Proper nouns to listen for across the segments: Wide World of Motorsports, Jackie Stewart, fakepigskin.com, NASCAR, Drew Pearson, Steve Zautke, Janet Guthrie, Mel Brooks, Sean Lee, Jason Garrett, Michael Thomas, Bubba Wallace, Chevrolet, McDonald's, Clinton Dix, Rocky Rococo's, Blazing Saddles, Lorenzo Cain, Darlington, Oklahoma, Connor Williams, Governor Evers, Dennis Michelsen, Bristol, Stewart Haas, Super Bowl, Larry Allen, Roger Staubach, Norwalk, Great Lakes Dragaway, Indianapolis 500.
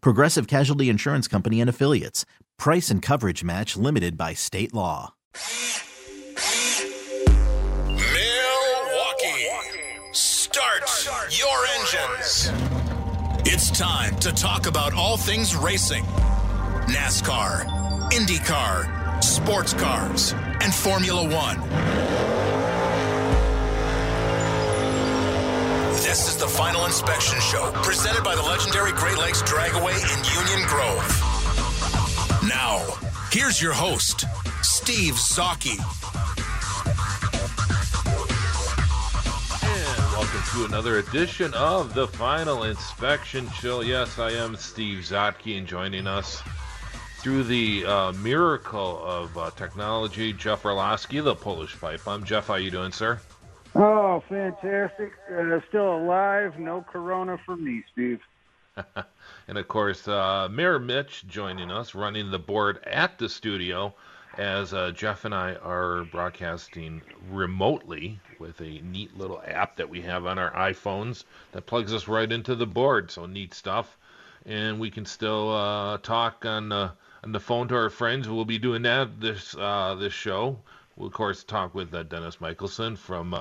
Progressive Casualty Insurance Company and Affiliates. Price and coverage match limited by state law. Milwaukee, start your engines. It's time to talk about all things racing. NASCAR, IndyCar, sports cars, and Formula One. This is the Final Inspection Show, presented by the legendary Great Lakes Dragaway in Union Grove. Now, here's your host, Steve Zautke. And welcome to another edition of the Final Inspection Show. Yes, I am Steve Zautke, and joining us through the miracle of technology, Jeff Orloski, the Polish Pipe. I'm Jeff. How you doing, sir? Oh, fantastic. Still alive. No corona for me, Steve. And, of course, Mayor Mitch joining us, running the board at the studio, as Jeff and I are broadcasting remotely with a neat little app that we have on our iPhones that plugs us right into the board. So neat stuff. And we can still talk on the phone to our friends. We'll be doing that this show. We'll, of course, talk with Dennis Michelsen from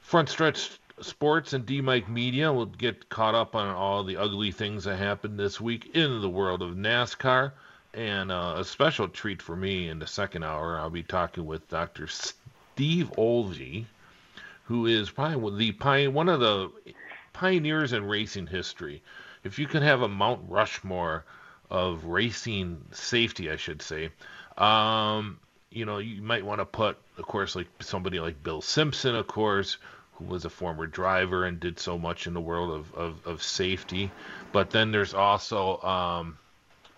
Front Stretch Sports and DMIC Media. We'll get caught up on all the ugly things that happened this week in the world of NASCAR. And a special treat for me in the second hour, I'll be talking with Dr. Steve Olvey, who is probably one of the pioneers in racing history. If you could have a Mount Rushmore of racing safety, I should say, you know, you might want to put, of course, like somebody like Bill Simpson, of course, who was a former driver and did so much in the world of safety. But then there's also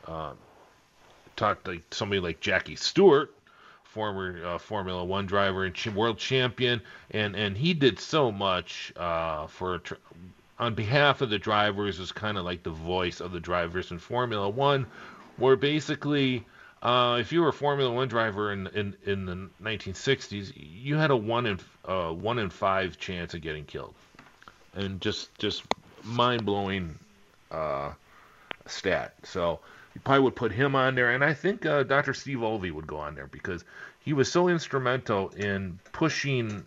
talked like somebody like Jackie Stewart, former Formula One driver and world champion, and he did so much on behalf of the drivers. Was kind of like the voice of the drivers in Formula One, where basically, if you were a Formula One driver in the 1960s, you had a one in five chance of getting killed, and just mind blowing stat. So you probably would put him on there, and I think Dr. Steve Olvey would go on there because he was so instrumental in pushing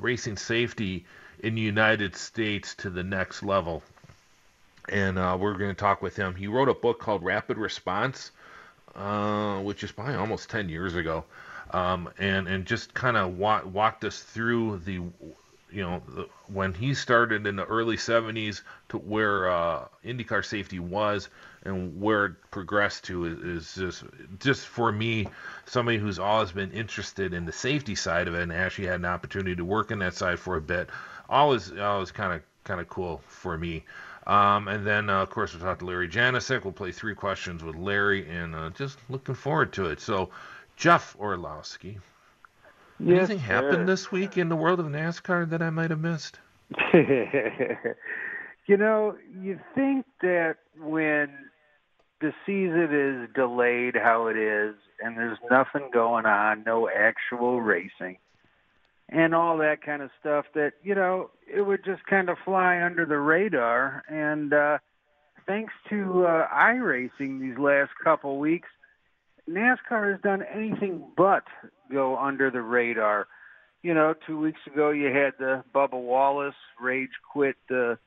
racing safety in the United States to the next level. And we're going to talk with him. He wrote a book called Rapid Response, which is probably almost 10 years ago, and just kind of walked us through the, you know, when he started in the early 70s to where IndyCar safety was and where it progressed to is just for me, somebody who's always been interested in the safety side of it and actually had an opportunity to work in that side for a bit. Always kind of cool for me. And then, of course, we'll talk to Larry Janicek. We'll play three questions with Larry, and just looking forward to it. So, Jeff Orloski, yes, anything happened this week in the world of NASCAR that I might have missed? You know, you think that when the season is delayed how it is and there's nothing going on, no actual racing, and all that kind of stuff that, you know, it would just kind of fly under the radar. And thanks to iRacing these last couple weeks, NASCAR has done anything but go under the radar. You know, 2 weeks ago you had the Bubba Wallace rage quit the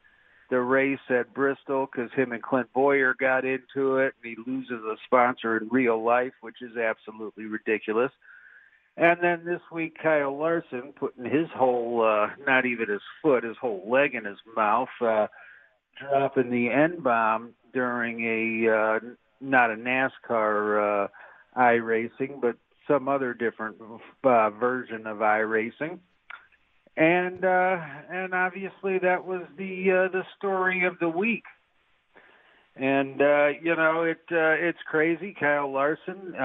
the race at Bristol because him and Clint Boyer got into it, and he loses a sponsor in real life, which is absolutely ridiculous. And then this week, Kyle Larson putting his whole, not even his foot, his whole leg in his mouth, dropping the N-bomb during a, not a NASCAR iRacing, but some other different version of iRacing. And obviously that was the story of the week. And, you know, it's crazy. Kyle Larson,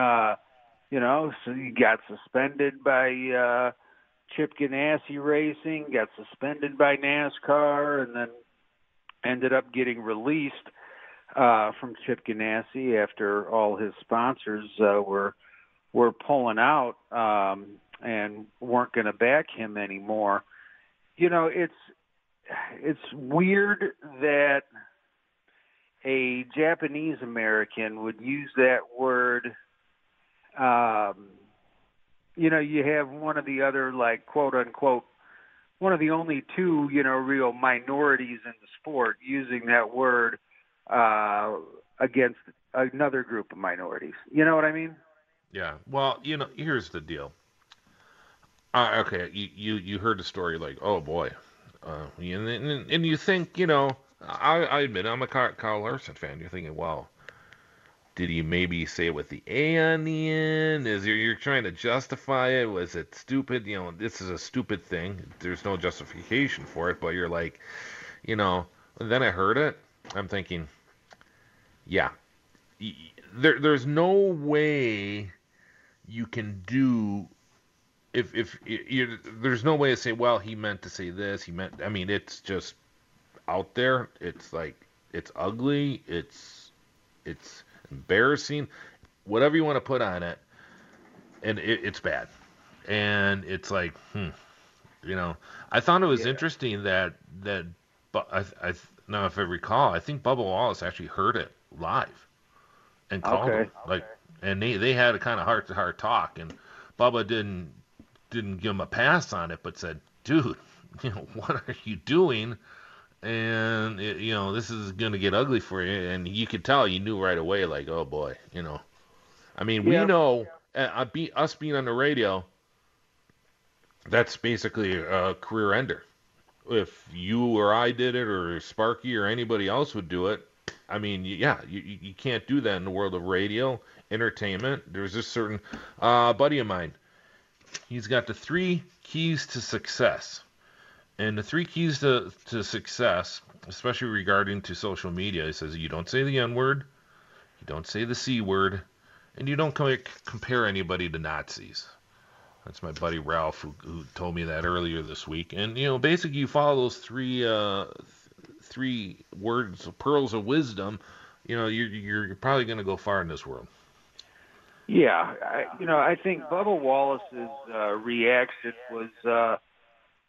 you know, so he got suspended by Chip Ganassi Racing, got suspended by NASCAR, and then ended up getting released from Chip Ganassi after all his sponsors were pulling out and weren't going to back him anymore. You know, it's weird that a Japanese American would use that word. You know, you have one of the other, like, quote unquote, one of the only two, you know, real minorities in the sport using that word against another group of minorities. You know what I mean? Yeah. Well, you know, here's the deal. Okay, you heard the story, like, oh boy, and you think, you know, I admit I'm a Kyle Larson fan. You're thinking, wow. Did he maybe say it with the A on the end? Is you're trying to justify it? Was it stupid? You know, this is a stupid thing. There's no justification for it, but you're like, you know. And then I heard it. I'm thinking, yeah, there's no way you can do if you there's no way to say, well, he meant to say this. He meant. I mean, it's just out there. It's like it's ugly. It's embarrassing, whatever you want to put on it, and it's bad. And it's like, you know, I thought it was interesting that I now if I recall, I think Bubba Wallace actually heard it live and called him, like, and they had a kind of heart-to-heart talk, and Bubba didn't give him a pass on it, but said, dude, you know, what are you doing? And, you know, this is going to get ugly for you. And you could tell, you knew right away, like, oh, boy, you know. I mean, we know, us being on the radio, that's basically a career ender. If you or I did it, or Sparky or anybody else would do it, I mean, yeah, you can't do that in the world of radio, entertainment. There's this certain buddy of mine. He's got the 3 keys to success. And the 3 keys to success, especially regarding to social media, he says you don't say the N-word, you don't say the C-word, and you don't compare anybody to Nazis. That's my buddy Ralph who told me that earlier this week. And, you know, basically you follow those three words, pearls of wisdom, you know, you're probably going to go far in this world. Yeah. I think Bubba Wallace's reaction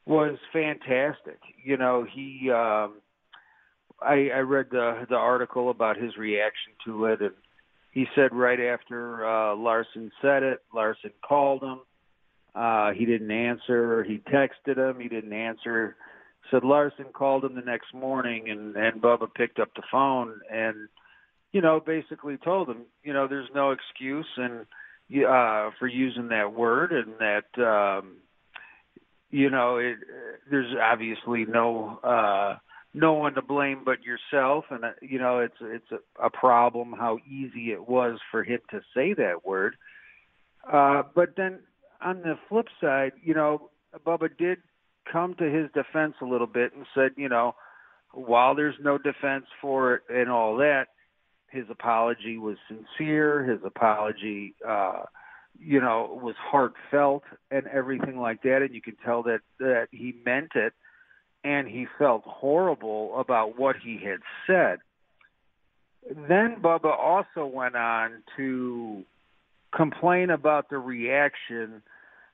was fantastic. You know, he I read the article about his reaction to it, and he said right after Larson said it, Larson called him. He didn't answer. He texted him. He didn't answer. Said Larson called him the next morning, and Bubba picked up the phone and, you know, basically told him, you know, there's no excuse and for using that word, and that you know, there's obviously no one to blame but yourself, and you know, it's a problem how easy it was for him to say that word. But then on the flip side, you know, Bubba did come to his defense a little bit and said, you know, while there's no defense for it and all that, his apology was sincere. His apology, you know, was heartfelt and everything like that, and you can tell that he meant it, and he felt horrible about what he had said. Then Bubba also went on to complain about the reaction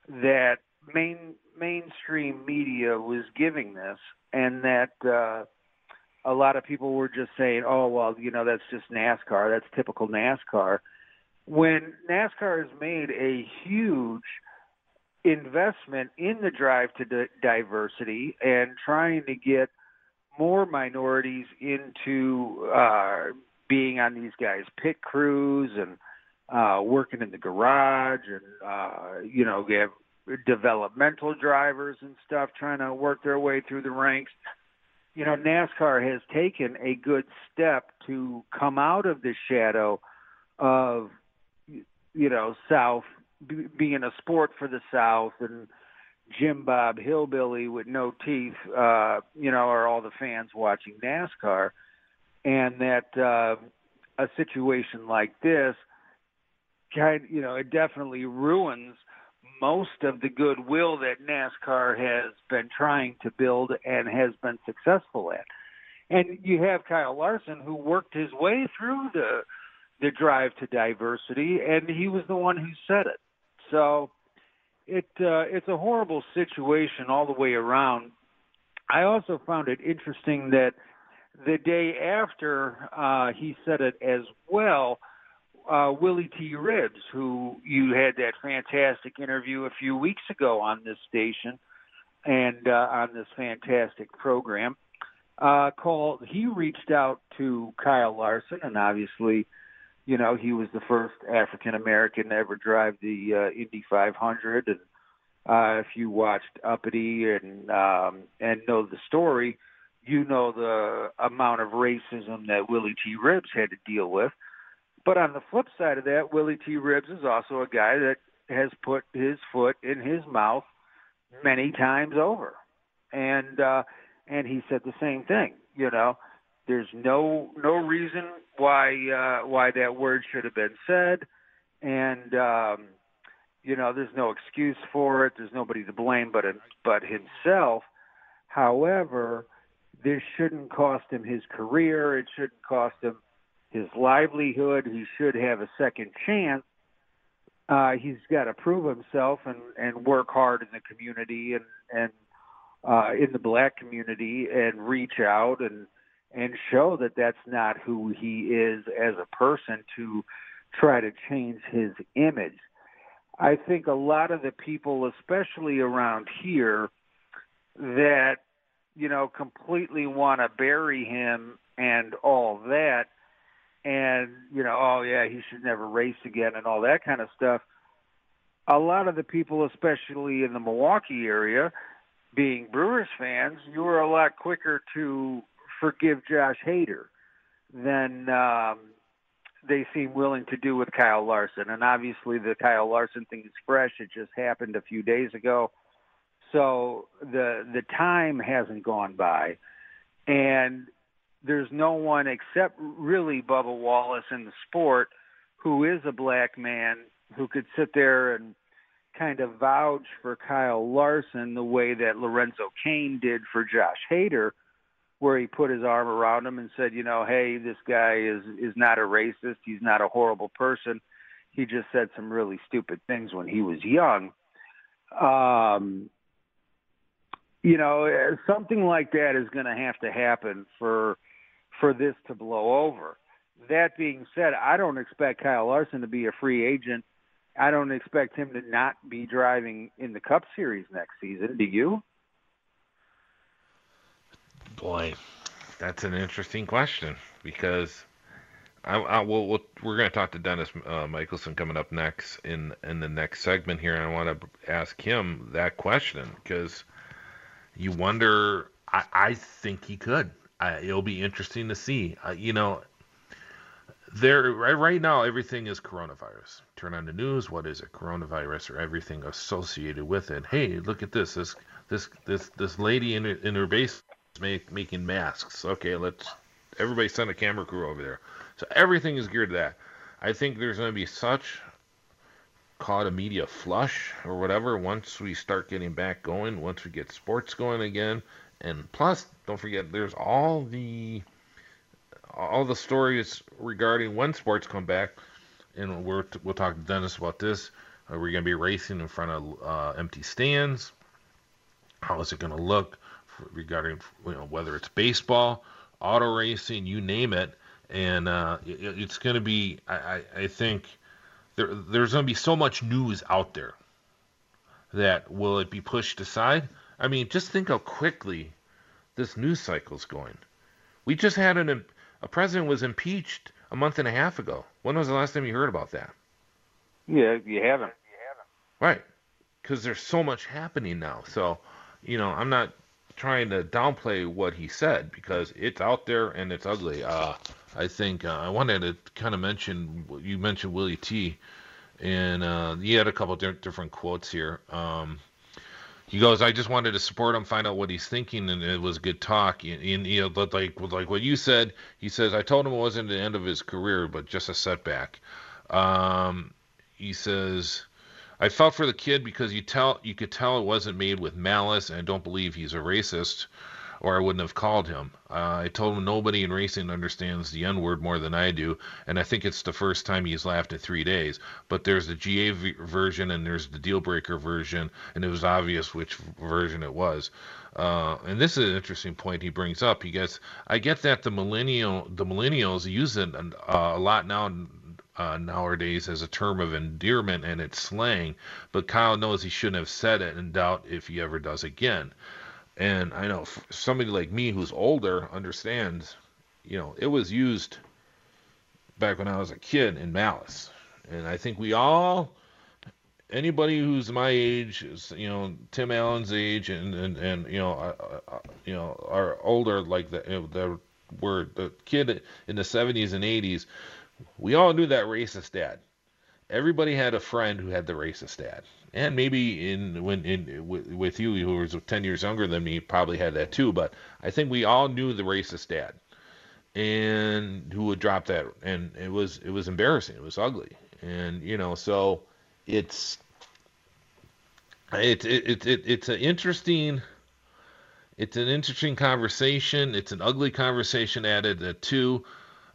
that mainstream media was giving this, and that a lot of people were just saying, oh, well, you know, that's just NASCAR, that's typical NASCAR. When NASCAR has made a huge investment in the drive to diversity and trying to get more minorities into being on these guys' pit crews and working in the garage, and you know, they have developmental drivers and stuff trying to work their way through the ranks. You know, NASCAR has taken a good step to come out of the shadow of, you know, South being a sport for the South, and Jim Bob Hillbilly with no teeth, you know, are all the fans watching NASCAR. And that a situation like this, you know, it definitely ruins most of the goodwill that NASCAR has been trying to build and has been successful at. And you have Kyle Larson, who worked his way through the drive to diversity, and he was the one who said it. So it's a horrible situation all the way around. I also found it interesting that the day after he said it as well, Willie T. Ribbs, who you had that fantastic interview a few weeks ago on this station and on this fantastic program, called. He reached out to Kyle Larson, and obviously, you know, he was the first African American to ever drive the Indy 500. And if you watched Uppity and know the story, you know the amount of racism that Willie T. Ribbs had to deal with. But on the flip side of that, Willie T. Ribbs is also a guy that has put his foot in his mouth many times over. And he said the same thing. You know, there's no reason why that word should have been said. And, you know, there's no excuse for it. There's nobody to blame but himself. However, this shouldn't cost him his career. It shouldn't cost him his livelihood. He should have a second chance. He's got to prove himself and work hard in the community and in the black community, and reach out and show that that's not who he is as a person, to try to change his image. I think a lot of the people, especially around here, that, you know, completely want to bury him and all that, and, you know, oh, yeah, he should never race again and all that kind of stuff. A lot of the people, especially in the Milwaukee area, being Brewers fans, you were a lot quicker to forgive Josh Hader than they seem willing to do with Kyle Larson. And obviously the Kyle Larson thing is fresh. It just happened a few days ago. So the time hasn't gone by. And there's no one except really Bubba Wallace in the sport who is a black man who could sit there and kind of vouch for Kyle Larson the way that Lorenzo Cain did for Josh Hader, where he put his arm around him and said, you know, hey, this guy is not a racist. He's not a horrible person. He just said some really stupid things when he was young. You know, something like that is going to have to happen for this to blow over. That being said, I don't expect Kyle Larson to be a free agent. I don't expect him to not be driving in the Cup Series next season. Do you? Boy, that's an interesting question, because we're going to talk to Dennis Michelsen coming up next in the next segment here, and I want to ask him that question, because you wonder. I think he could. It'll be interesting to see. You know, there right now everything is coronavirus. Turn on the news. What is it? Coronavirus, or everything associated with it. Hey, look at this. This lady in her basement making masks. Okay, let's everybody send a camera crew over there. So everything is geared to that. I think there's going to be such, call it a media flush or whatever, once we start getting back going, once we get sports going again. And plus, don't forget, there's all the stories regarding when sports come back, and we'll talk to Dennis about this. Are we going to be racing in front of empty stands? How is it going to look? Regarding, you know, whether it's baseball, auto racing, you name it. And it's going to be, I think there's going to be so much news out there that will it be pushed aside? I mean, just think how quickly this news cycle's going. We just had a president was impeached a month and a half ago. When was the last time you heard about that? Yeah, you haven't. Right, because there's so much happening now. So, I'm not trying to downplay what he said because it's out there and it's ugly. I think I wanted to kind of mention, you mentioned Willie T., and he had a couple different quotes here. He goes, I just wanted to support him, find out what he's thinking, and it was good talk. And but like what you said, he says, I told him it wasn't the end of his career, but just a setback. He says, I felt for the kid because you could tell it wasn't made with malice, and I don't believe he's a racist, or I wouldn't have called him. I told him nobody in racing understands the N-word more than I do, and I think it's the first time he's laughed in 3 days. But there's the GA version, and there's the deal-breaker version, and it was obvious which version it was. And this is an interesting point he brings up. He gets, I get that the millennials use it a lot now, nowadays as a term of endearment, and it's slang, but Kyle knows he shouldn't have said it and doubt if he ever does again. And I know somebody like me who's older understands, it was used back when I was a kid in malice. And I think anybody who's my age, Tim Allen's age and are older, like that were the kid in the 70s and 80s, we all knew that racist dad. Everybody had a friend who had the racist dad, and maybe with you, who was 10 years younger than me, probably had that too. But I think we all knew the racist dad, and who would drop that, and it was embarrassing. It was ugly, and so it's an interesting conversation. It's an ugly conversation added to.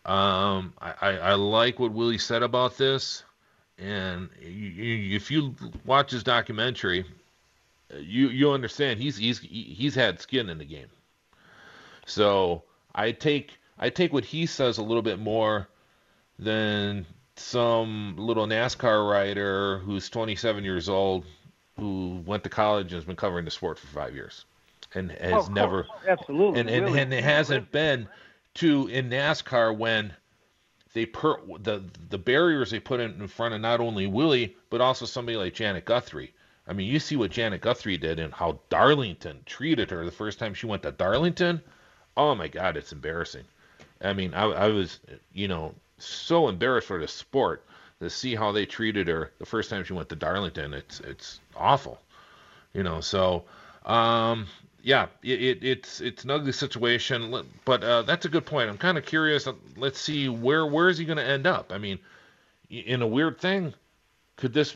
I like what Willie said about this, and if you watch his documentary, you understand he's had skin in the game. So I take what he says a little bit more than some little NASCAR rider who's 27 years old who went to college and has been covering the sport for 5 years and has never absolutely and it hasn't been. To in NASCAR when they the barriers they put in front of not only Willie but also somebody like Janet Guthrie. I mean, you see what Janet Guthrie did and how Darlington treated her the first time she went to Darlington. Oh my God, it's embarrassing. I mean, I was so embarrassed for the sport to see how they treated her the first time she went to Darlington. It's awful, So. Yeah, it's an ugly situation, but that's a good point. I'm kind of curious. Let's see where is he going to end up? I mean, in a weird thing, could end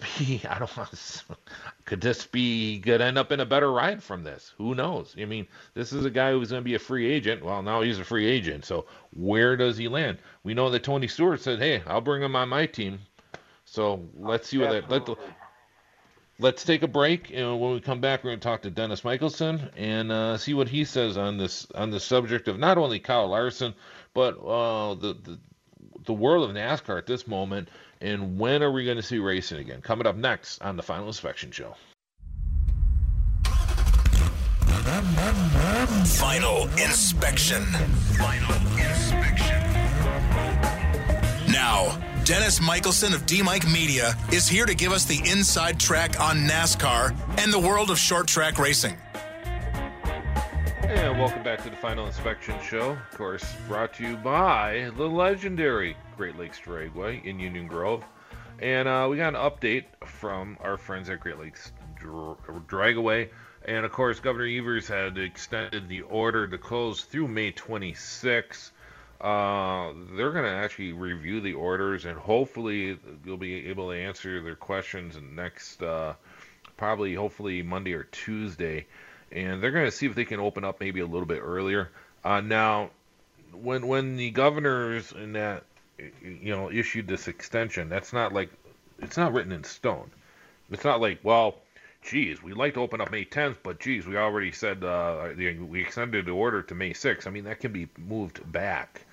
up in a better ride from this? Who knows? I mean, this is a guy who's going to be a free agent. Well, now he's a free agent. So where does he land? We know that Tony Stewart said, "Hey, I'll bring him on my team." So let's see where that. Let's take a break, and when we come back, we're going to talk to Dennis Michelsen and see what he says on the subject of not only Kyle Larson, but the world of NASCAR at this moment, and when are we going to see racing again? Coming up next on the Final Inspection Show. Final Inspection. Now, Dennis Michelsen of DMIC Media is here to give us the inside track on NASCAR and the world of short track racing. And welcome back to the Final Inspection Show, of course, brought to you by the legendary Great Lakes Dragaway in Union Grove. And we got an update from our friends at Great Lakes Dragaway. And, of course, Governor Evers had extended the order to close through May 26th. They're going to actually review the orders, and hopefully you'll be able to answer their questions in next, hopefully Monday or Tuesday. And they're going to see if they can open up maybe a little bit earlier. Now, when the governors in that, issued this extension, that's not like, it's not written in stone. It's not like, well, geez, we'd like to open up May 10th, but geez, we already said we extended the order to May 6th. I mean, that can be moved back.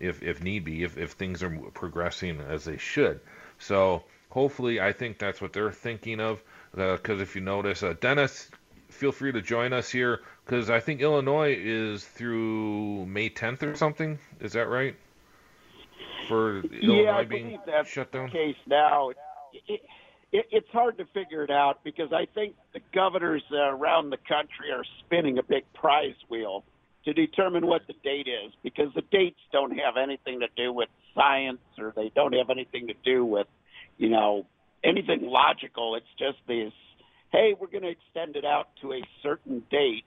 If need be, if things are progressing as they should. So hopefully I think that's what they're thinking of, because if you notice, Dennis feel free to join us here, because I think Illinois is through May 10th or something. Is that right? For Illinois being shut down? Yeah, I believe that's the case now. It's hard to figure it out, because I think the governors around the country are spinning a big prize wheel to determine what the date is, because the dates don't have anything to do with science, or they don't have anything to do with, you know, anything logical. It's just this, hey, we're going to extend it out to a certain date.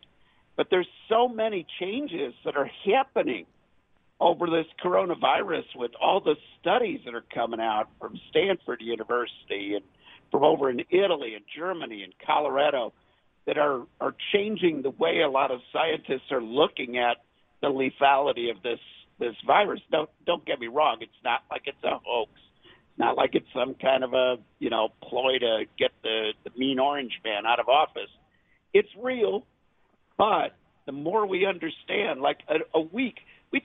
But there's so many changes that are happening over this coronavirus with all the studies that are coming out from Stanford University and from over in Italy and Germany and Colorado that are changing the way a lot of scientists are looking at the lethality of this virus. Don't get me wrong. It's not like it's a hoax. It's not like it's some kind of a, you know, ploy to get the mean orange man out of office. It's real, but the more we understand, like a week, we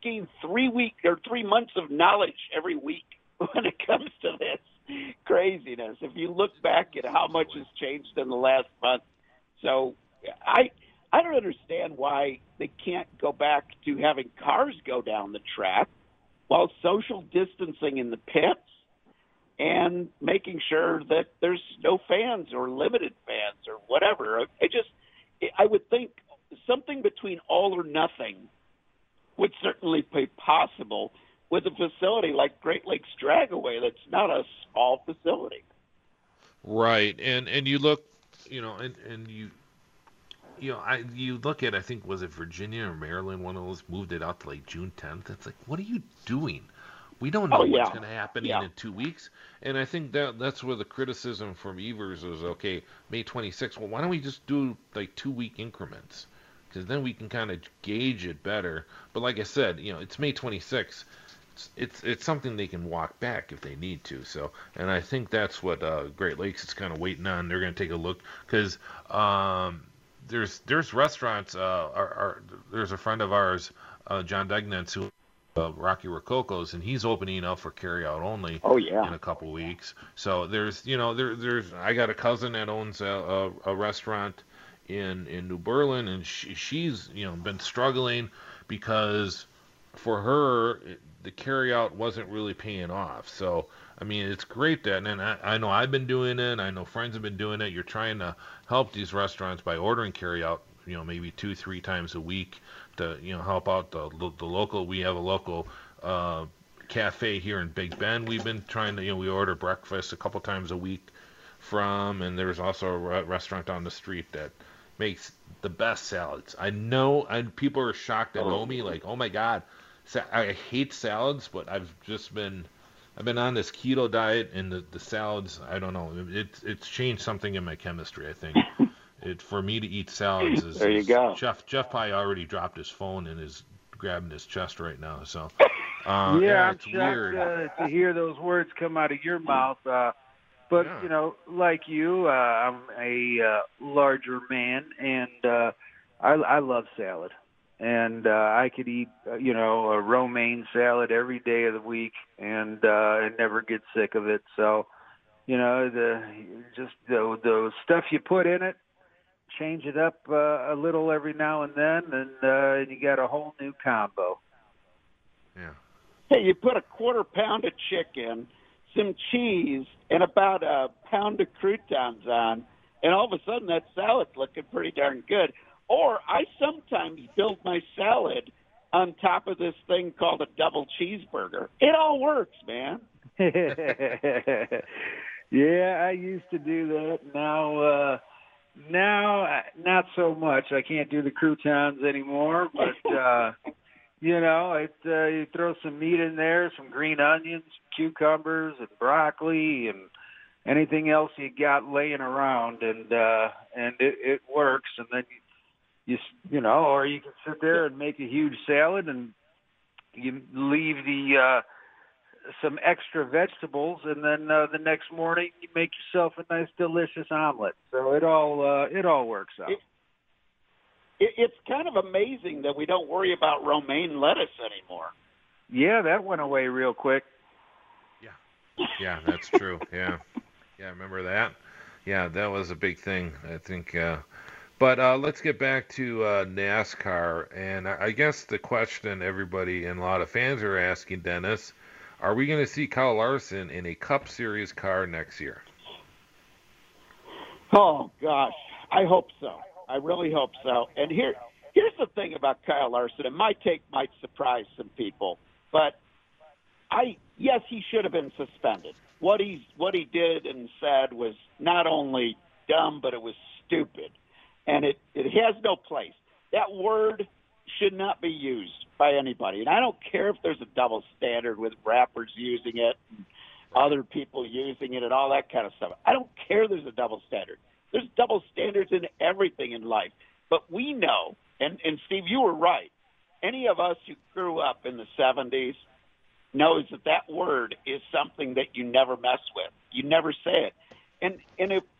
gain 3 weeks or 3 months of knowledge every week when it comes to this craziness. If you look back at how much has changed in the last month. So I don't understand why they can't go back to having cars go down the track while social distancing in the pits and making sure that there's no fans or limited fans or whatever. I would think something between all or nothing would certainly be possible with a facility like Great Lakes Dragaway that's not a small facility. Right. And you look, you know, and you know, you look at, I think, was it Virginia or Maryland, one of those, moved it out to like June 10th. It's like, what are you doing? We don't know what's going to happen in 2 weeks. And I think that's where the criticism from Evers is, okay, May 26th, well, why don't we just do like 2 week increments? Because then we can kind of gauge it better. But like I said, you know, it's May 26th. It's something they can walk back if they need to. So, and I think that's what Great Lakes is kind of waiting on. They're going to take a look, because there's restaurants. There's a friend of ours, John Degnance, who Rocky Rococo's, and he's opening up for carryout only. Oh, yeah. In a couple weeks. So there's, you know, there's. I got a cousin that owns a restaurant in New Berlin, and she's, you know, been struggling because for her the carryout wasn't really paying off. So I mean, it's great that, and I know I've been doing it, I know friends have been doing it. You're trying to help these restaurants by ordering carryout, you know, maybe 2-3 times a week to, you know, help out the local. We have a local cafe here in Big Bend. We've been trying to, you know, we order breakfast a couple times a week from, and there's also a restaurant down the street that makes the best salads. I know, and people are shocked that know me, like, oh my God, I hate salads, but I've been on this keto diet, and the salads, I don't know, it's changed something in my chemistry, I think. For me to eat salads is, there you go. Jeff probably already dropped his phone and is grabbing his chest right now, so. Yeah, it's weird. To hear those words come out of your mouth. But, you know, like you, I'm a larger man, and I love salad. And I could eat, you know, a romaine salad every day of the week and never get sick of it. So, you know, the stuff you put in it, change it up a little every now and then, and you got a whole new combo. Yeah. Hey, you put a quarter pound of chicken, some cheese, and about a pound of croutons on, and all of a sudden that salad's looking pretty darn good. Or I sometimes build my salad on top of this thing called a double cheeseburger. It all works, man. Yeah, I used to do that. Now, not so much. I can't do the croutons anymore, but you know, you throw some meat in there, some green onions, cucumbers, and broccoli, and anything else you got laying around, and it works. And then you know, or you can sit there and make a huge salad, and you leave the some extra vegetables, and then the next morning you make yourself a nice, delicious omelet. So it all works out. It's kind of amazing that we don't worry about romaine lettuce anymore. Yeah, that went away real quick. Yeah, that's true. Yeah, I remember that. Yeah, that was a big thing, I think. But let's get back to NASCAR. And I guess the question everybody and a lot of fans are asking, Dennis, are we going to see Kyle Larson in a Cup Series car next year? Oh, gosh. I hope so. I really hope so. And here's the thing about Kyle Larson. And my take might surprise some people. But yes, he should have been suspended. What he did and said was not only dumb, but it was stupid. And it has no place. That word should not be used by anybody. And I don't care if there's a double standard with rappers using it and other people using it and all that kind of stuff. I don't care there's a double standard. There's double standards in everything in life. But we know, and Steve, you were right, any of us who grew up in the 70s knows that word is something that you never mess with. You never say it. And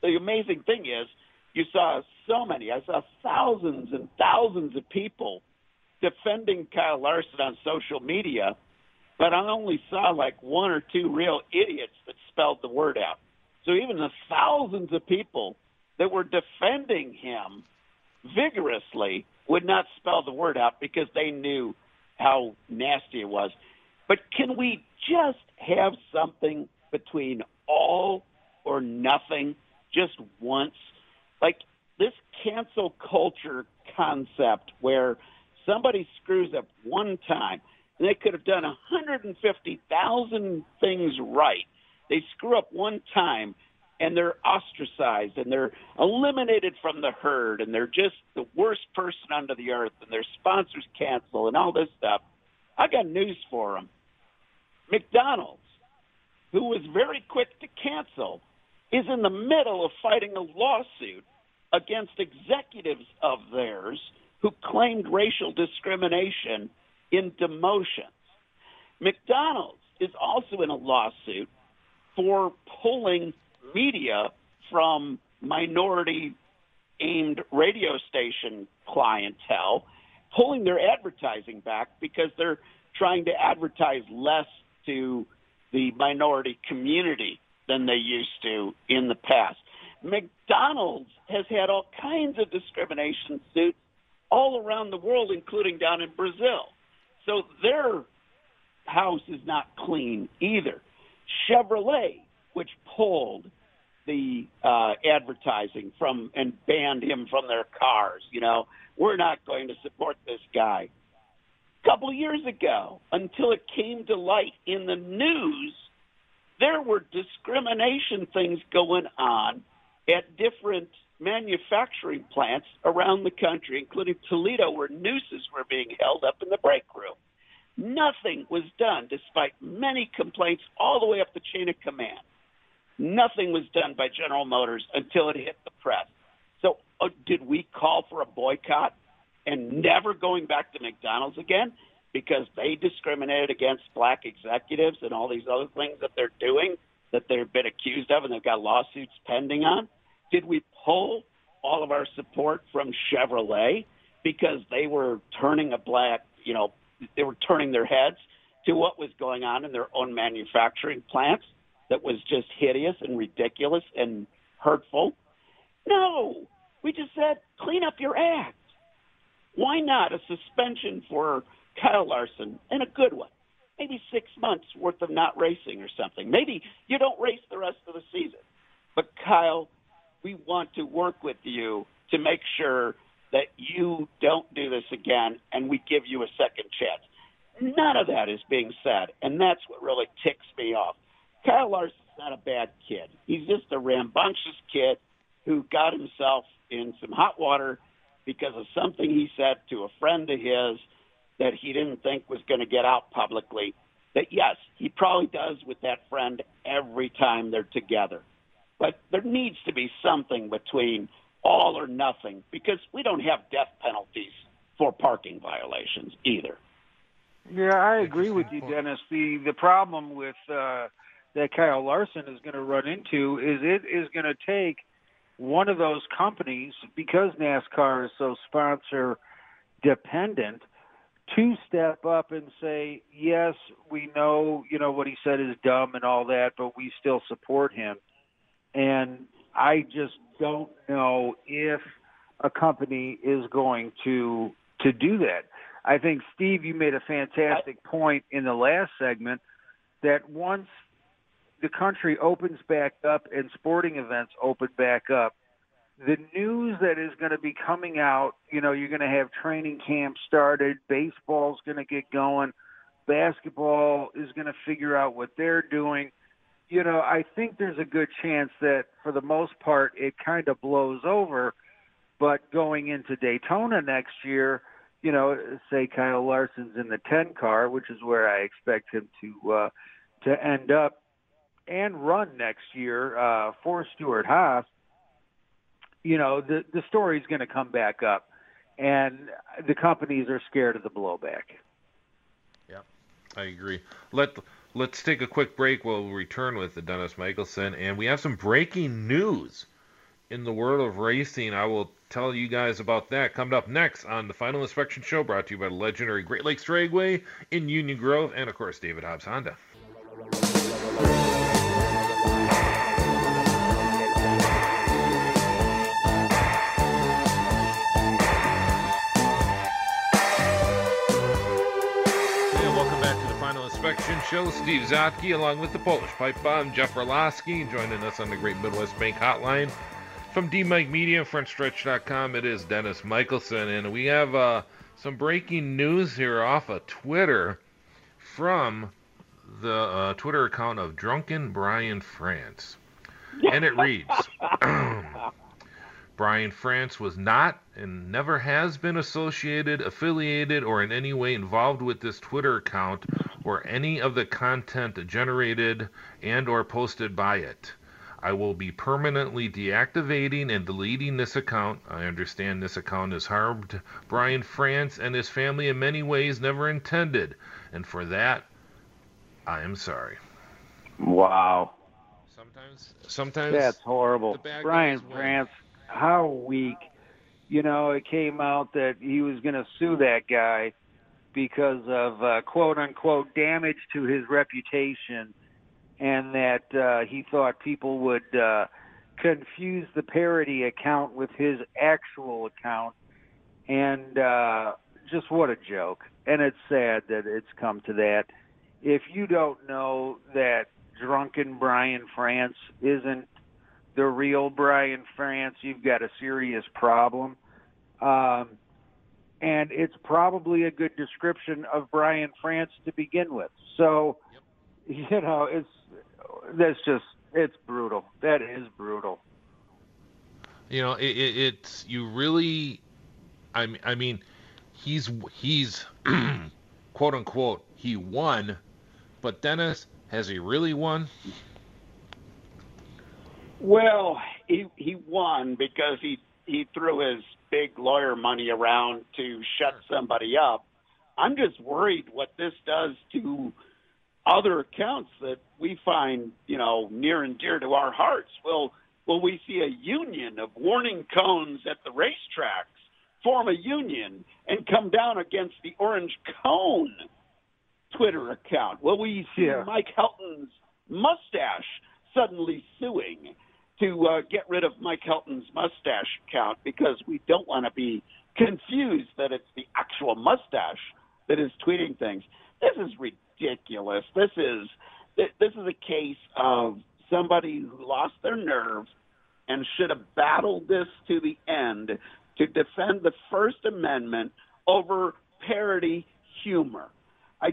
the amazing thing is, you saw so many. I saw thousands and thousands of people defending Kyle Larson on social media, but I only saw like one or two real idiots that spelled the word out. So even the thousands of people that were defending him vigorously would not spell the word out because they knew how nasty it was. But can we just have something between all or nothing just once? Like this cancel culture concept where somebody screws up one time and they could have done 150,000 things right. They screw up one time and they're ostracized and they're eliminated from the herd and they're just the worst person under the earth and their sponsors cancel and all this stuff. I got news for them. McDonald's, who was very quick to cancel, is in the middle of fighting a lawsuit against executives of theirs who claimed racial discrimination in demotions. McDonald's is also in a lawsuit for pulling media from minority-aimed radio station clientele, pulling their advertising back because they're trying to advertise less to the minority community than they used to in the past. McDonald's has had all kinds of discrimination suits all around the world, including down in Brazil. So their house is not clean either. Chevrolet, which pulled the advertising from and banned him from their cars, you know, we're not going to support this guy. A couple of years ago, until it came to light in the news, there were discrimination things going on at different manufacturing plants around the country, including Toledo, where nooses were being held up in the break room. Nothing was done, despite many complaints all the way up the chain of command. Nothing was done by General Motors until it hit the press. So did we call for a boycott and never going back to McDonald's again? Because they discriminated against black executives and all these other things that they're doing that they've been accused of and they've got lawsuits pending on? Did we pull all of our support from Chevrolet because they were turning turning their heads to what was going on in their own manufacturing plants that was just hideous and ridiculous and hurtful? No, we just said, clean up your act. Why not a suspension for Kyle Larson, and a good one, maybe 6 months worth of not racing or something. Maybe you don't race the rest of the season. But, Kyle, we want to work with you to make sure that you don't do this again and we give you a second chance. None of that is being said, and that's what really ticks me off. Kyle Larson's not a bad kid. He's just a rambunctious kid who got himself in some hot water because of something he said to a friend of his that he didn't think was going to get out publicly, that, yes, he probably does with that friend every time they're together. But there needs to be something between all or nothing because we don't have death penalties for parking violations either. Yeah, I agree with you, Dennis. The problem with that Kyle Larson is going to run into is it is going to take one of those companies, because NASCAR is so sponsor-dependent, to step up and say, yes, we know, what he said is dumb and all that, but we still support him. And I just don't know if a company is going to do that. I think, Steve, you made a fantastic point in the last segment that once the country opens back up and sporting events open back up, the news that is going to be coming out, you know, you're going to have training camp started, baseball's going to get going, basketball is going to figure out what they're doing. You know, I think there's a good chance that for the most part it kind of blows over, but going into Daytona next year, you know, say Kyle Larson's in the 10 car, which is where I expect him to end up and run next year for Stewart Haas, you know, the story's going to come back up, and the companies are scared of the blowback. Yeah, I agree. Let's take a quick break. We'll return with the Dennis Michelsen, and we have some breaking news in the world of racing. I will tell you guys about that coming up next on the Final Inspection Show, brought to you by the legendary Great Lakes Dragaway in Union Grove, and of course, David Hobbs Honda. Show. Steve Zautke, along with the Polish Pipe Bomb, Jeff Orloski, joining us on the Great Midwest Bank Hotline from DMIC Media and FrontStretch.com. It is Dennis Michelsen, and we have some breaking news here off of Twitter from the Twitter account of Drunken Brian France, and it reads, Brian France was not and never has been associated, affiliated, or in any way involved with this Twitter account or any of the content generated and or posted by it. I will be permanently deactivating and deleting this account. I understand this account has harmed Brian France and his family in many ways never intended, and for that, I am sorry. Wow. Sometimes that's horrible. Brian France, how weak. You know, it came out that he was going to sue that guy because of, quote-unquote, damage to his reputation, and that he thought people would confuse the parody account with his actual account, and just what a joke. And it's sad that it's come to that. If you don't know that Drunken Brian France isn't the real Brian France, you've got a serious problem. And it's probably a good description of Brian France to begin with. So, yep. You know, it's brutal. That is brutal. You know, it's you really. I mean, he's quote unquote he won, but Dennis, has he really won? Well, he won because he threw his big lawyer money around to shut somebody up. I'm just worried what this does to other accounts that we find, you know, near and dear to our hearts. Will we see a union of warning cones at the racetracks form a union and come down against the Orange Cone Twitter account? Will we see Mike Helton's mustache suddenly suing to get rid of Mike Helton's mustache account because we don't want to be confused that it's the actual mustache that is tweeting things? This is ridiculous. This is a case of somebody who lost their nerve and should have battled this to the end to defend the First Amendment over parody humor. I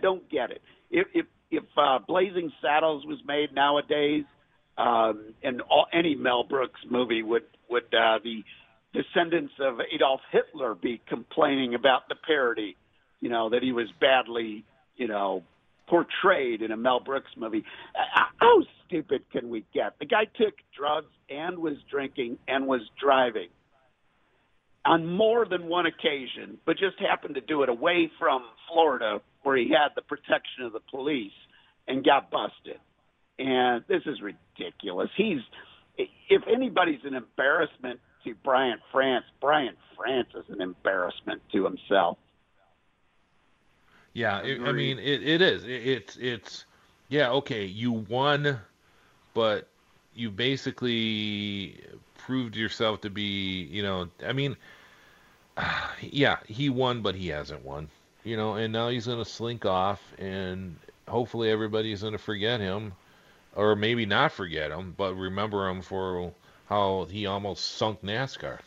don't get it. If Blazing Saddles was made nowadays, and any Mel Brooks movie, would the descendants of Adolf Hitler be complaining about the parody, you know, that he was badly, you know, portrayed in a Mel Brooks movie? How stupid can we get? The guy took drugs and was drinking and was driving on more than one occasion, but just happened to do it away from Florida where he had the protection of the police and got busted. And this is ridiculous. If anybody's an embarrassment to Brian France, Brian France is an embarrassment to himself. Yeah, it is. It's, yeah, okay, you won, but you basically proved yourself to be, you know, I mean, yeah, he won, but he hasn't won, you know, and now he's going to slink off, and hopefully everybody's going to forget him, or maybe not forget him, but remember him for how he almost sunk NASCAR.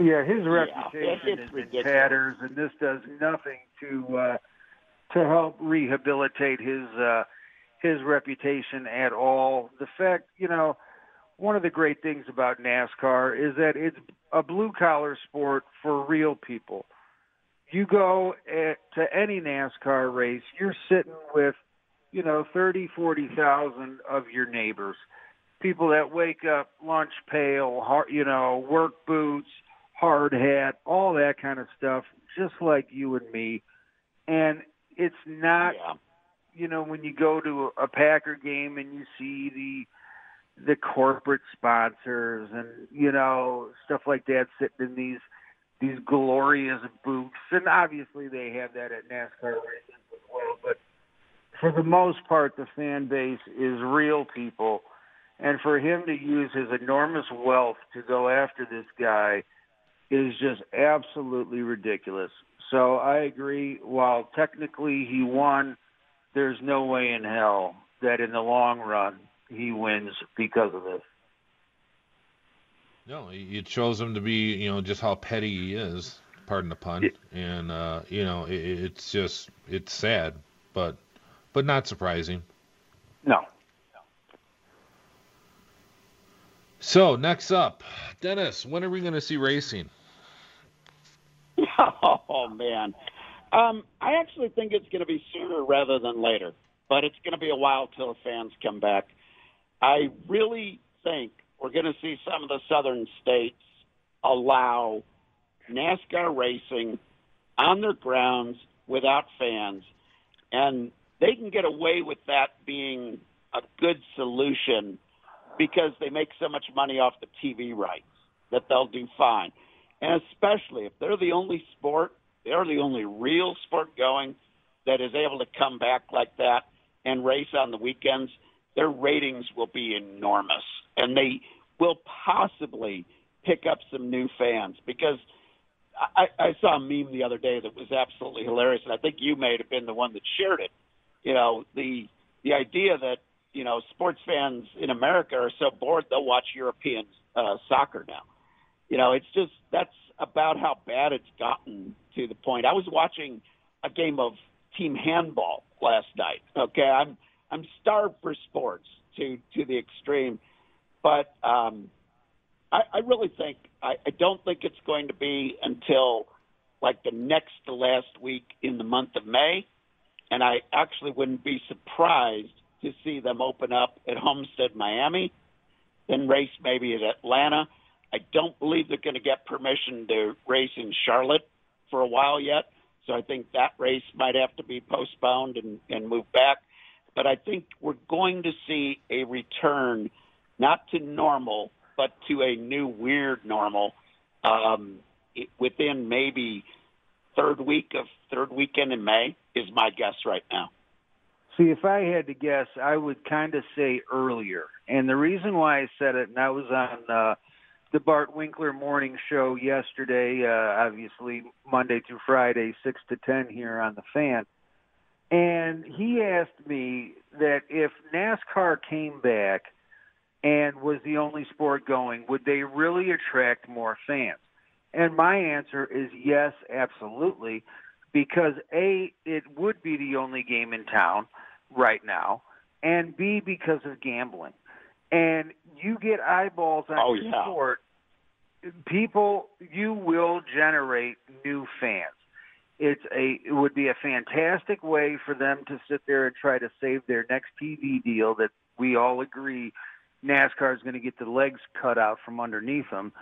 Yeah, his reputation is in tatters, and this does nothing to help rehabilitate his reputation at all. The fact, you know, one of the great things about NASCAR is that it's a blue-collar sport for real people. You go to any NASCAR race, you're sitting with, you know, 30,000, 40,000 of your neighbors, people that wake up, lunch pail, you know, work boots, hard hat, all that kind of stuff, just like you and me. And it's not, you know, when you go to a Packer game and you see the corporate sponsors and, you know, stuff like that sitting in these glorious booths. And obviously they have that at NASCAR races as well. But for the most part, the fan base is real people. And for him to use his enormous wealth to go after this guy is just absolutely ridiculous. So I agree, while technically he won, there's no way in hell that in the long run he wins because of this. No, it shows him to be, you know, just how petty he is, pardon the pun. And, you know, it's just, it's sad, but not surprising. No. So, next up, Dennis, when are we going to see racing? Oh, man. I actually think it's going to be sooner rather than later, but it's going to be a while till fans come back. I really think we're going to see some of the southern states allow NASCAR racing on their grounds without fans, and they can get away with that being a good solution because they make so much money off the TV rights that they'll do fine. And especially if they're the only sport, they're the only real sport going that is able to come back like that and race on the weekends, their ratings will be enormous. And they will possibly pick up some new fans because I saw a meme the other day that was absolutely hilarious, and I think you may have been the one that shared it. You know, the idea that, you know, sports fans in America are so bored they'll watch European soccer now. You know, it's just that's about how bad it's gotten to the point. I was watching a game of team handball last night. Okay, I'm starved for sports to the extreme, but I really think I don't think it's going to be until like the next to last week in the month of May, and I actually wouldn't be surprised to see them open up at Homestead, Miami, then race maybe at Atlanta. I don't believe they're going to get permission to race in Charlotte for a while yet, so I think that race might have to be postponed and moved back. But I think we're going to see a return, not to normal, but to a new weird normal within maybe third weekend in May is my guess right now. See, if I had to guess, I would kind of say earlier. And the reason why I said it, and I was on the Bart Winkler morning show yesterday, obviously Monday through Friday, 6 to 10 here on The Fan. And he asked me that if NASCAR came back and was the only sport going, would they really attract more fans? And my answer is yes, absolutely, because, A, it would be the only game in town right now, and B, because of gambling. And you get eyeballs on the sport, people, you will generate new fans. It would be a fantastic way for them to sit there and try to save their next TV deal that we all agree NASCAR is going to get the legs cut out from underneath them,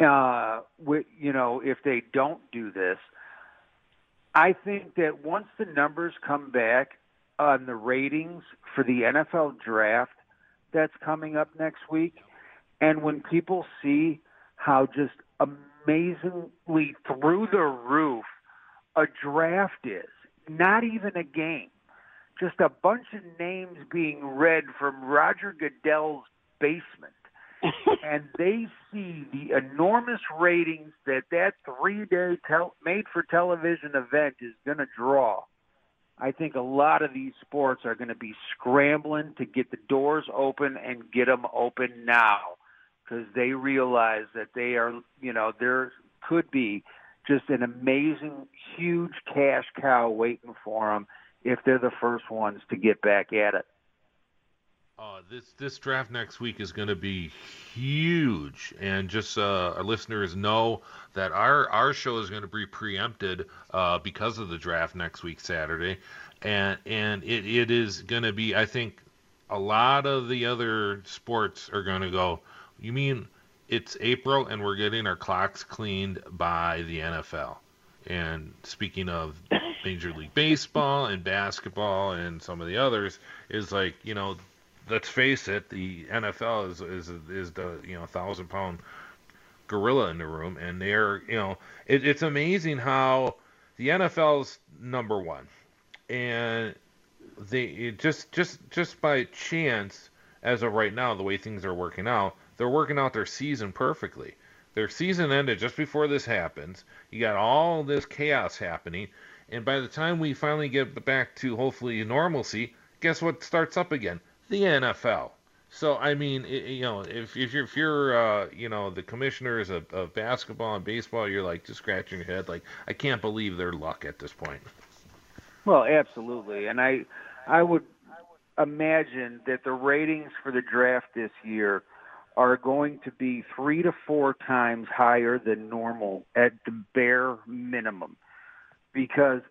you know, if they don't do this. I think that once the numbers come back on the ratings for the NFL draft that's coming up next week, and when people see how just amazingly through the roof a draft is, not even a game, just a bunch of names being read from Roger Goodell's basement. And they see the enormous ratings that 3-day made-for-television event is going to draw. I think a lot of these sports are going to be scrambling to get the doors open and get them open now, because they realize that they are, you know, there could be just an amazing, huge cash cow waiting for them if they're the first ones to get back at it. This draft next week is going to be huge, and just our listeners know that our show is going to be preempted because of the draft next week Saturday, and it is going to be, I think, a lot of the other sports are going to go, you mean it's April and we're getting our clocks cleaned by the NFL? And speaking of Major League Baseball and basketball and some of the others, is like, you know, let's face it, the NFL is the, you know, 1,000-pound gorilla in the room, and they're, you know, it's amazing how the NFL's number one, and they just by chance, as of right now, the way things are working out, they're working out their season perfectly. Their season ended just before this happens. You got all this chaos happening, and by the time we finally get back to hopefully normalcy, guess what starts up again? The NFL. So I mean, you know, if you're you know, the commissioners of basketball and baseball, you're like just scratching your head, like I can't believe their luck at this point. Well, absolutely, and I would imagine that the ratings for the draft this year are going to be 3 to 4 times higher than normal at the bare minimum, because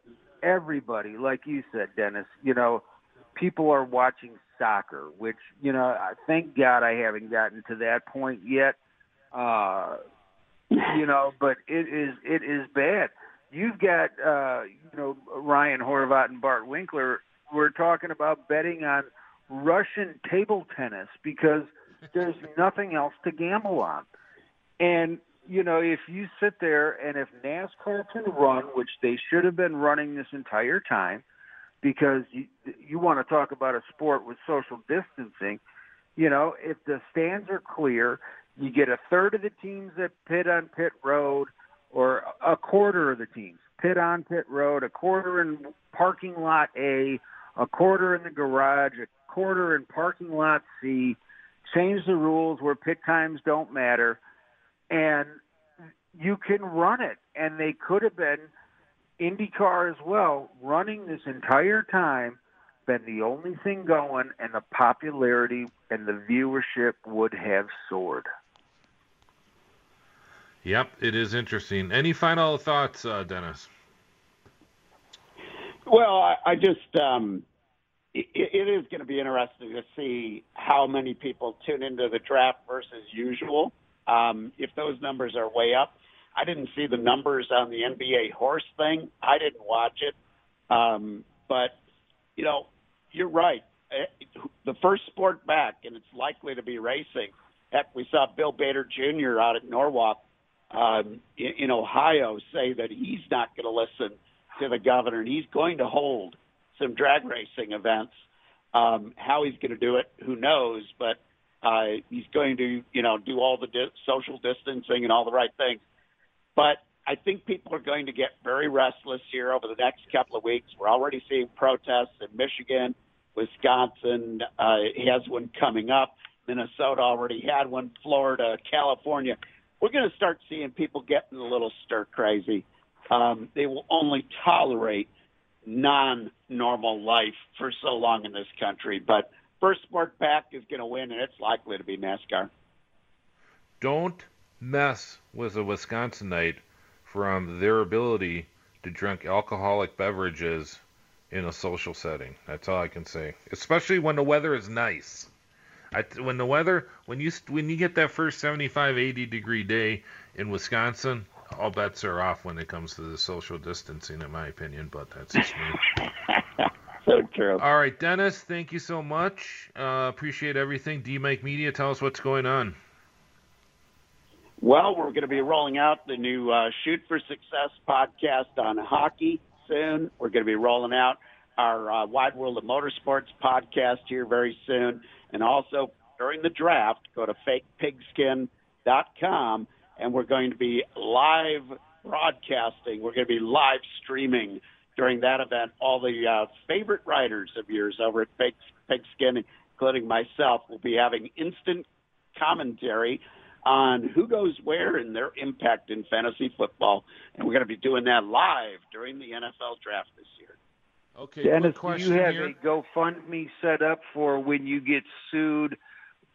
everybody, like you said, Dennis, you know, people are watching soccer, which, you know, thank God I haven't gotten to that point yet. You know, but it is bad. You've got, you know, Ryan Horvat and Bart Winkler were talking about betting on Russian table tennis because there's nothing else to gamble on. And, you know, if you sit there and if NASCAR can run, which they should have been running this entire time, because you want to talk about a sport with social distancing, you know, if the stands are clear, you get 1/3 of the teams that pit on pit road, or 1/4 of the teams pit on pit road, 1/4 in parking lot A, 1/4 in the garage, 1/4 in parking lot C, change the rules where pit times don't matter, and you can run it. And they could have been, IndyCar as well, running this entire time, been the only thing going, and the popularity and the viewership would have soared. Yep, it is interesting. Any final thoughts, Dennis? Well, I just, it is going to be interesting to see how many people tune into the draft versus usual. If those numbers are way up. I didn't see the numbers on the NBA horse thing. I didn't watch it. But, you know, you're right. The first sport back, and it's likely to be racing. Heck, we saw Bill Bader Jr. out at Norwalk in Ohio say that he's not going to listen to the governor, and he's going to hold some drag racing events. How he's going to do it, who knows, but he's going to, you know, do all the social distancing and all the right things. But I think people are going to get very restless here over the next couple of weeks. We're already seeing protests in Michigan, Wisconsin has one coming up. Minnesota already had one, Florida, California. We're going to start seeing people getting a little stir-crazy. They will only tolerate non-normal life for so long in this country. But first sport back is going to win, and it's likely to be NASCAR. Don't mess with a Wisconsinite from their ability to drink alcoholic beverages in a social setting. That's all I can say. Especially when the weather is nice. When you get that first 75, 80-degree day in Wisconsin, all bets are off when it comes to the social distancing, in my opinion. But that's just me. So true. All right, Dennis, thank you so much. Appreciate everything. DMIC Media, tell us what's going on. Well, we're going to be rolling out the new Shoot for Success podcast on hockey soon. We're going to be rolling out our Wide World of Motorsports podcast here very soon. And also during the draft, go to fakepigskin.com, and we're going to be live broadcasting. We're going to be live streaming during that event. All the favorite writers of yours over at Fake Pigskin, including myself, will be having instant commentary on who goes where and their impact in fantasy football. And we're going to be doing that live during the NFL draft this year. Okay, Dennis, do you have a GoFundMe set up for when you get sued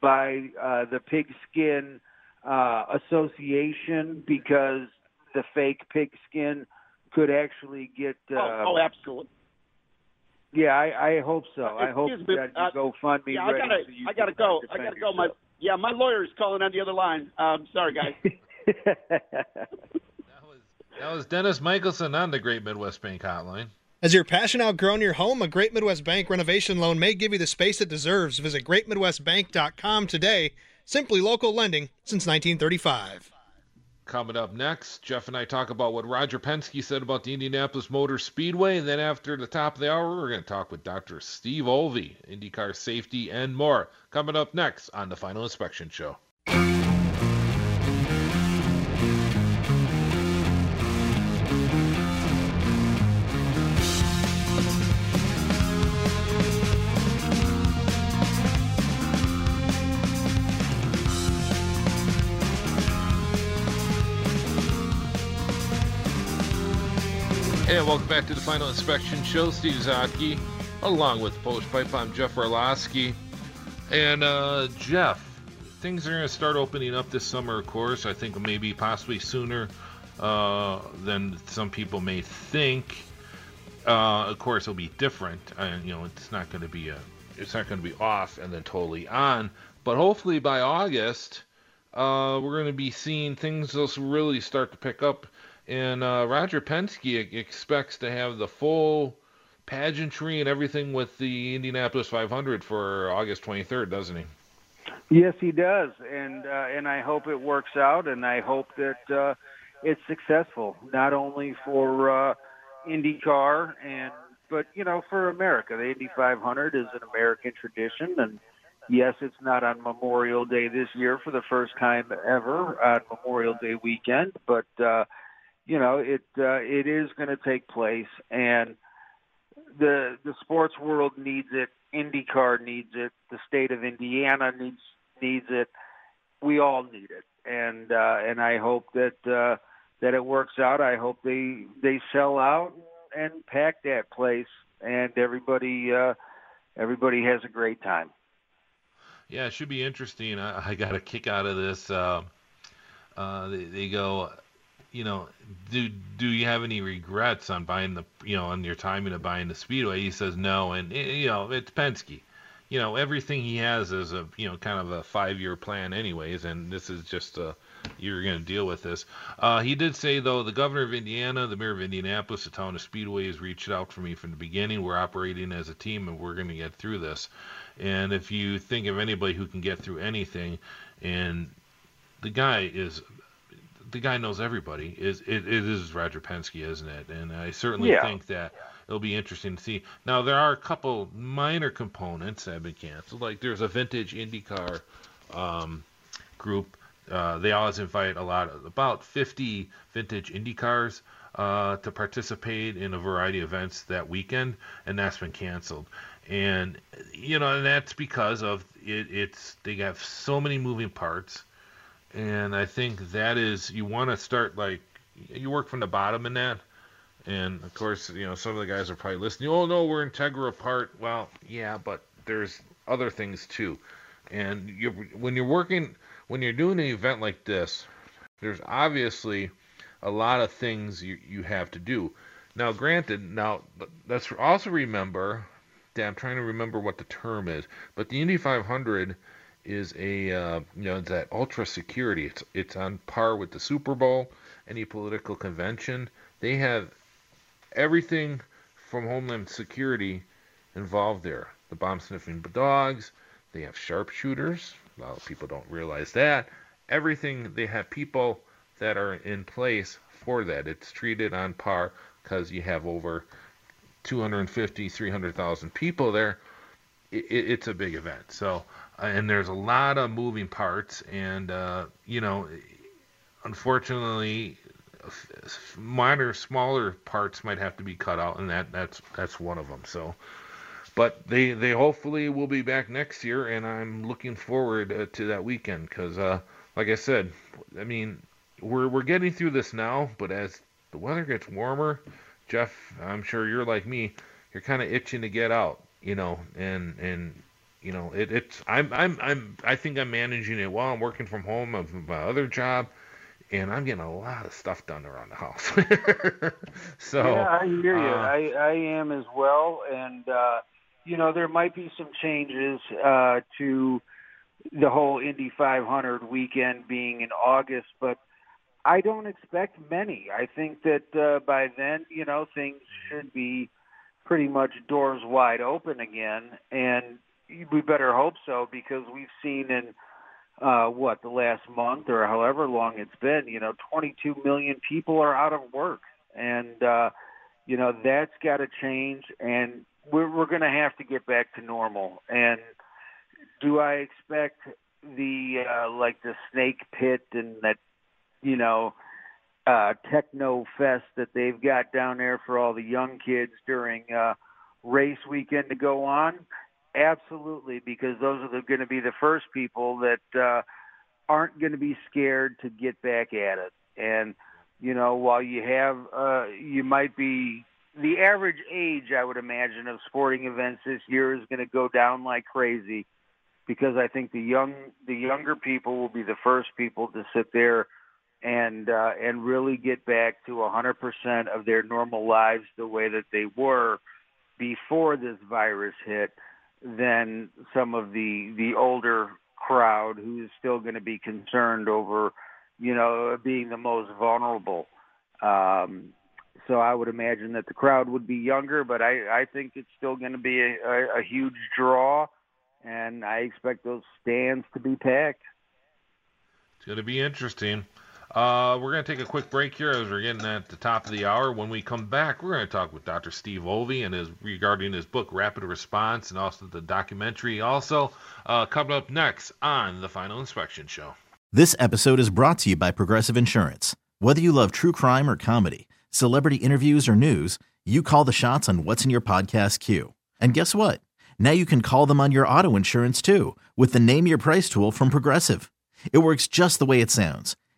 by the Pigskin Association because the Fake Pigskin could actually get... oh, absolutely. Yeah, I hope so. I hope you got your GoFundMe ready. I gotta go. My lawyer's calling on the other line. Sorry, guys. That was Dennis Michelsen on the Great Midwest Bank Hotline. Has your passion outgrown your home? A Great Midwest Bank renovation loan may give you the space it deserves. Visit greatmidwestbank.com today. Simply local lending since 1935. Coming up next, Jeff and I talk about what Roger Penske said about the Indianapolis Motor Speedway. And then after the top of the hour, we're going to talk with Dr. Steve Olvey, IndyCar safety and more. Coming up next on the Final Inspection Show. And welcome back to the Final Inspection Show. Steve Zautke, along with Post Pipe. I'm Jeff Orloski. And Jeff, things are going to start opening up this summer, of course. I think maybe possibly sooner than some people may think. Of course, it'll be different. It's not going to be off and then totally on. But hopefully by August, we're going to be seeing things that'll really start to pick up. And Roger Penske expects to have the full pageantry and everything with the Indianapolis 500 for August 23rd, doesn't he? Yes, he does. And I hope it works out, and I hope that it's successful, not only for IndyCar, but for America. The Indy 500 is an American tradition, and yes, it's not on Memorial Day this year for the first time ever on Memorial Day weekend, but it is going to take place, and the sports world needs it. IndyCar needs it. The state of Indiana needs it. We all need it, and I hope that it works out. I hope they sell out and pack that place, and everybody has a great time. Yeah, it should be interesting. I got a kick out of this. They go. Do you have any regrets on buying on your timing of buying the Speedway? He says no, and it's Penske. Everything he has is a kind of a 5-year plan, anyways. And this is just you're going to deal with this. He did say though, the governor of Indiana, the mayor of Indianapolis, the town of Speedway has reached out for me from the beginning. We're operating as a team, and we're going to get through this. And if you think of anybody who can get through anything, and the guy knows everybody. It is Roger Penske, isn't it? And I certainly think that it'll be interesting to see. Now, there are a couple minor components that have been canceled. Like, there's a vintage IndyCar group. They always invite about 50 vintage IndyCars to participate in a variety of events that weekend, and that's been canceled. And, and that's because of they have so many moving parts. And I think that is, you want to start, like, you work from the bottom in that. And, of course, some of the guys are probably listening. Oh, no, we're integral part. Well, yeah, but there's other things, too. And when you're doing an event like this, there's obviously a lot of things you have to do. Now, granted, let's also remember, I'm trying to remember what the term is, but the Indy 500 is a it's that ultra security. It's on par with the Super Bowl, any political convention. They have everything from Homeland Security involved there. The bomb sniffing dogs. They have sharpshooters. A lot of people don't realize that. Everything, they have people that are in place for that. It's treated on par because you have over 250, 300,000 people there, it's a big event. So, and there's a lot of moving parts, and, you know, unfortunately, minor, smaller parts might have to be cut out, and that's one of them. So, but they hopefully will be back next year, and I'm looking forward to that weekend because, like I said, I mean, we're getting through this now, but as the weather gets warmer, Jeff, I'm sure you're like me, you're kind of itching to get out, you know, and you know, it's I think I'm managing it well. I'm working from home of my other job, and I'm getting a lot of stuff done around the house. So yeah, I hear you. I am as well, and you know, there might be some changes to the whole Indy 500 weekend being in August, but I don't expect many. I think that by then, you know, things should be pretty much doors wide open again, and we better hope so, because we've seen in the last month or however long it's been, you know, 22 million people are out of work, and you know, that's got to change, and we're going to have to get back to normal. And do I expect the like the snake pit and that, you know, techno fest that they've got down there for all the young kids during race weekend to go on? Absolutely, because those are going to be the first people that aren't going to be scared to get back at it. And, you know, while you have, you might be, the average age, I would imagine, of sporting events this year is going to go down like crazy, because I think the younger people will be the first people to sit there and really get back to 100% of their normal lives the way that they were before this virus hit, than some of the older crowd who is still going to be concerned over, you know, being the most vulnerable. So I would imagine that the crowd would be younger, but I think it's still going to be a huge draw, and I expect those stands to be packed. It's going to be interesting. We're going to take a quick break here as we're getting at the top of the hour. When we come back, we're going to talk with Dr. Steve Olvey and regarding his book, Rapid Response, and also the documentary. Also, coming up next on The Final Inspection Show. This episode is brought to you by Progressive Insurance. Whether you love true crime or comedy, celebrity interviews or news, you call the shots on what's in your podcast queue. And guess what? Now you can call them on your auto insurance, too, with the Name Your Price tool from Progressive. It works just the way it sounds.